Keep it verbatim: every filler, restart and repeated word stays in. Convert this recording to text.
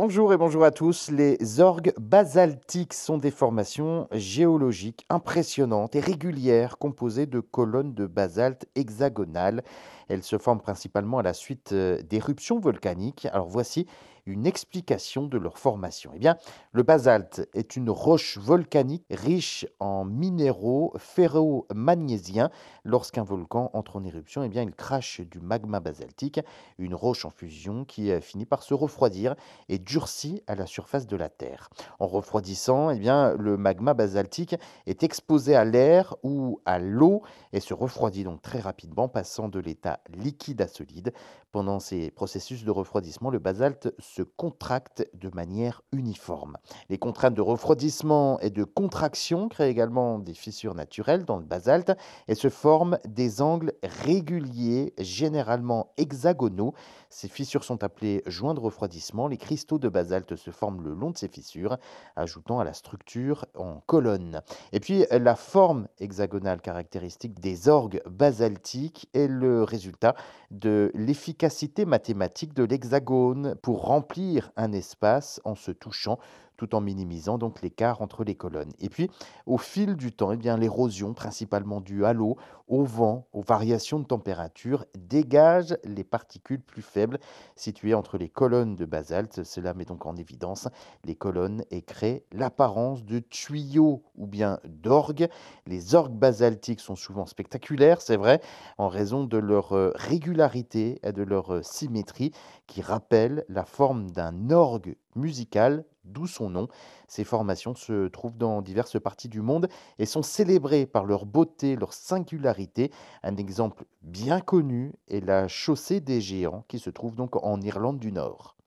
Bonjour et bonjour à tous. Les orgues basaltiques sont des formations géologiques impressionnantes et régulières composées de colonnes de basalte hexagonales. Elles se forment principalement à la suite d'éruptions volcaniques. Alors voici une explication de leur formation. Eh bien, le basalte est une roche volcanique riche en minéraux ferro-magnésiens. Lorsqu'un volcan entre en éruption, eh bien, il crache du magma basaltique, une roche en fusion qui finit par se refroidir et durcit à la surface de la Terre. En refroidissant, eh bien, le magma basaltique est exposé à l'air ou à l'eau et se refroidit donc très rapidement, passant de l'état liquide à solide. Pendant ces processus de refroidissement, le basalte se se contractent de manière uniforme. Les contraintes de refroidissement et de contraction créent également des fissures naturelles dans le basalte et se forment des angles réguliers, généralement hexagonaux. Ces fissures sont appelées joints de refroidissement. Les cristaux de basalte se forment le long de ces fissures, ajoutant à la structure en colonne. Et puis, la forme hexagonale caractéristique des orgues basaltiques est le résultat de l'efficacité mathématique de l'hexagone pour rendre remplir un espace en se touchant, tout en minimisant donc l'écart entre les colonnes. Et puis, au fil du temps, eh bien, l'érosion, principalement due à l'eau, au vent, aux variations de température, dégage les particules plus faibles situées entre les colonnes de basalte. Cela met donc en évidence les colonnes et crée l'apparence de tuyaux ou bien d'orgues. Les orgues basaltiques sont souvent spectaculaires, c'est vrai, en raison de leur régularité et de leur symétrie qui rappellent la forme d'un orgue musical, d'où son nom. Ces formations se trouvent dans diverses parties du monde et sont célébrées par leur beauté, leur singularité. Un exemple bien connu est la Chaussée des Géants qui se trouve donc en Irlande du Nord.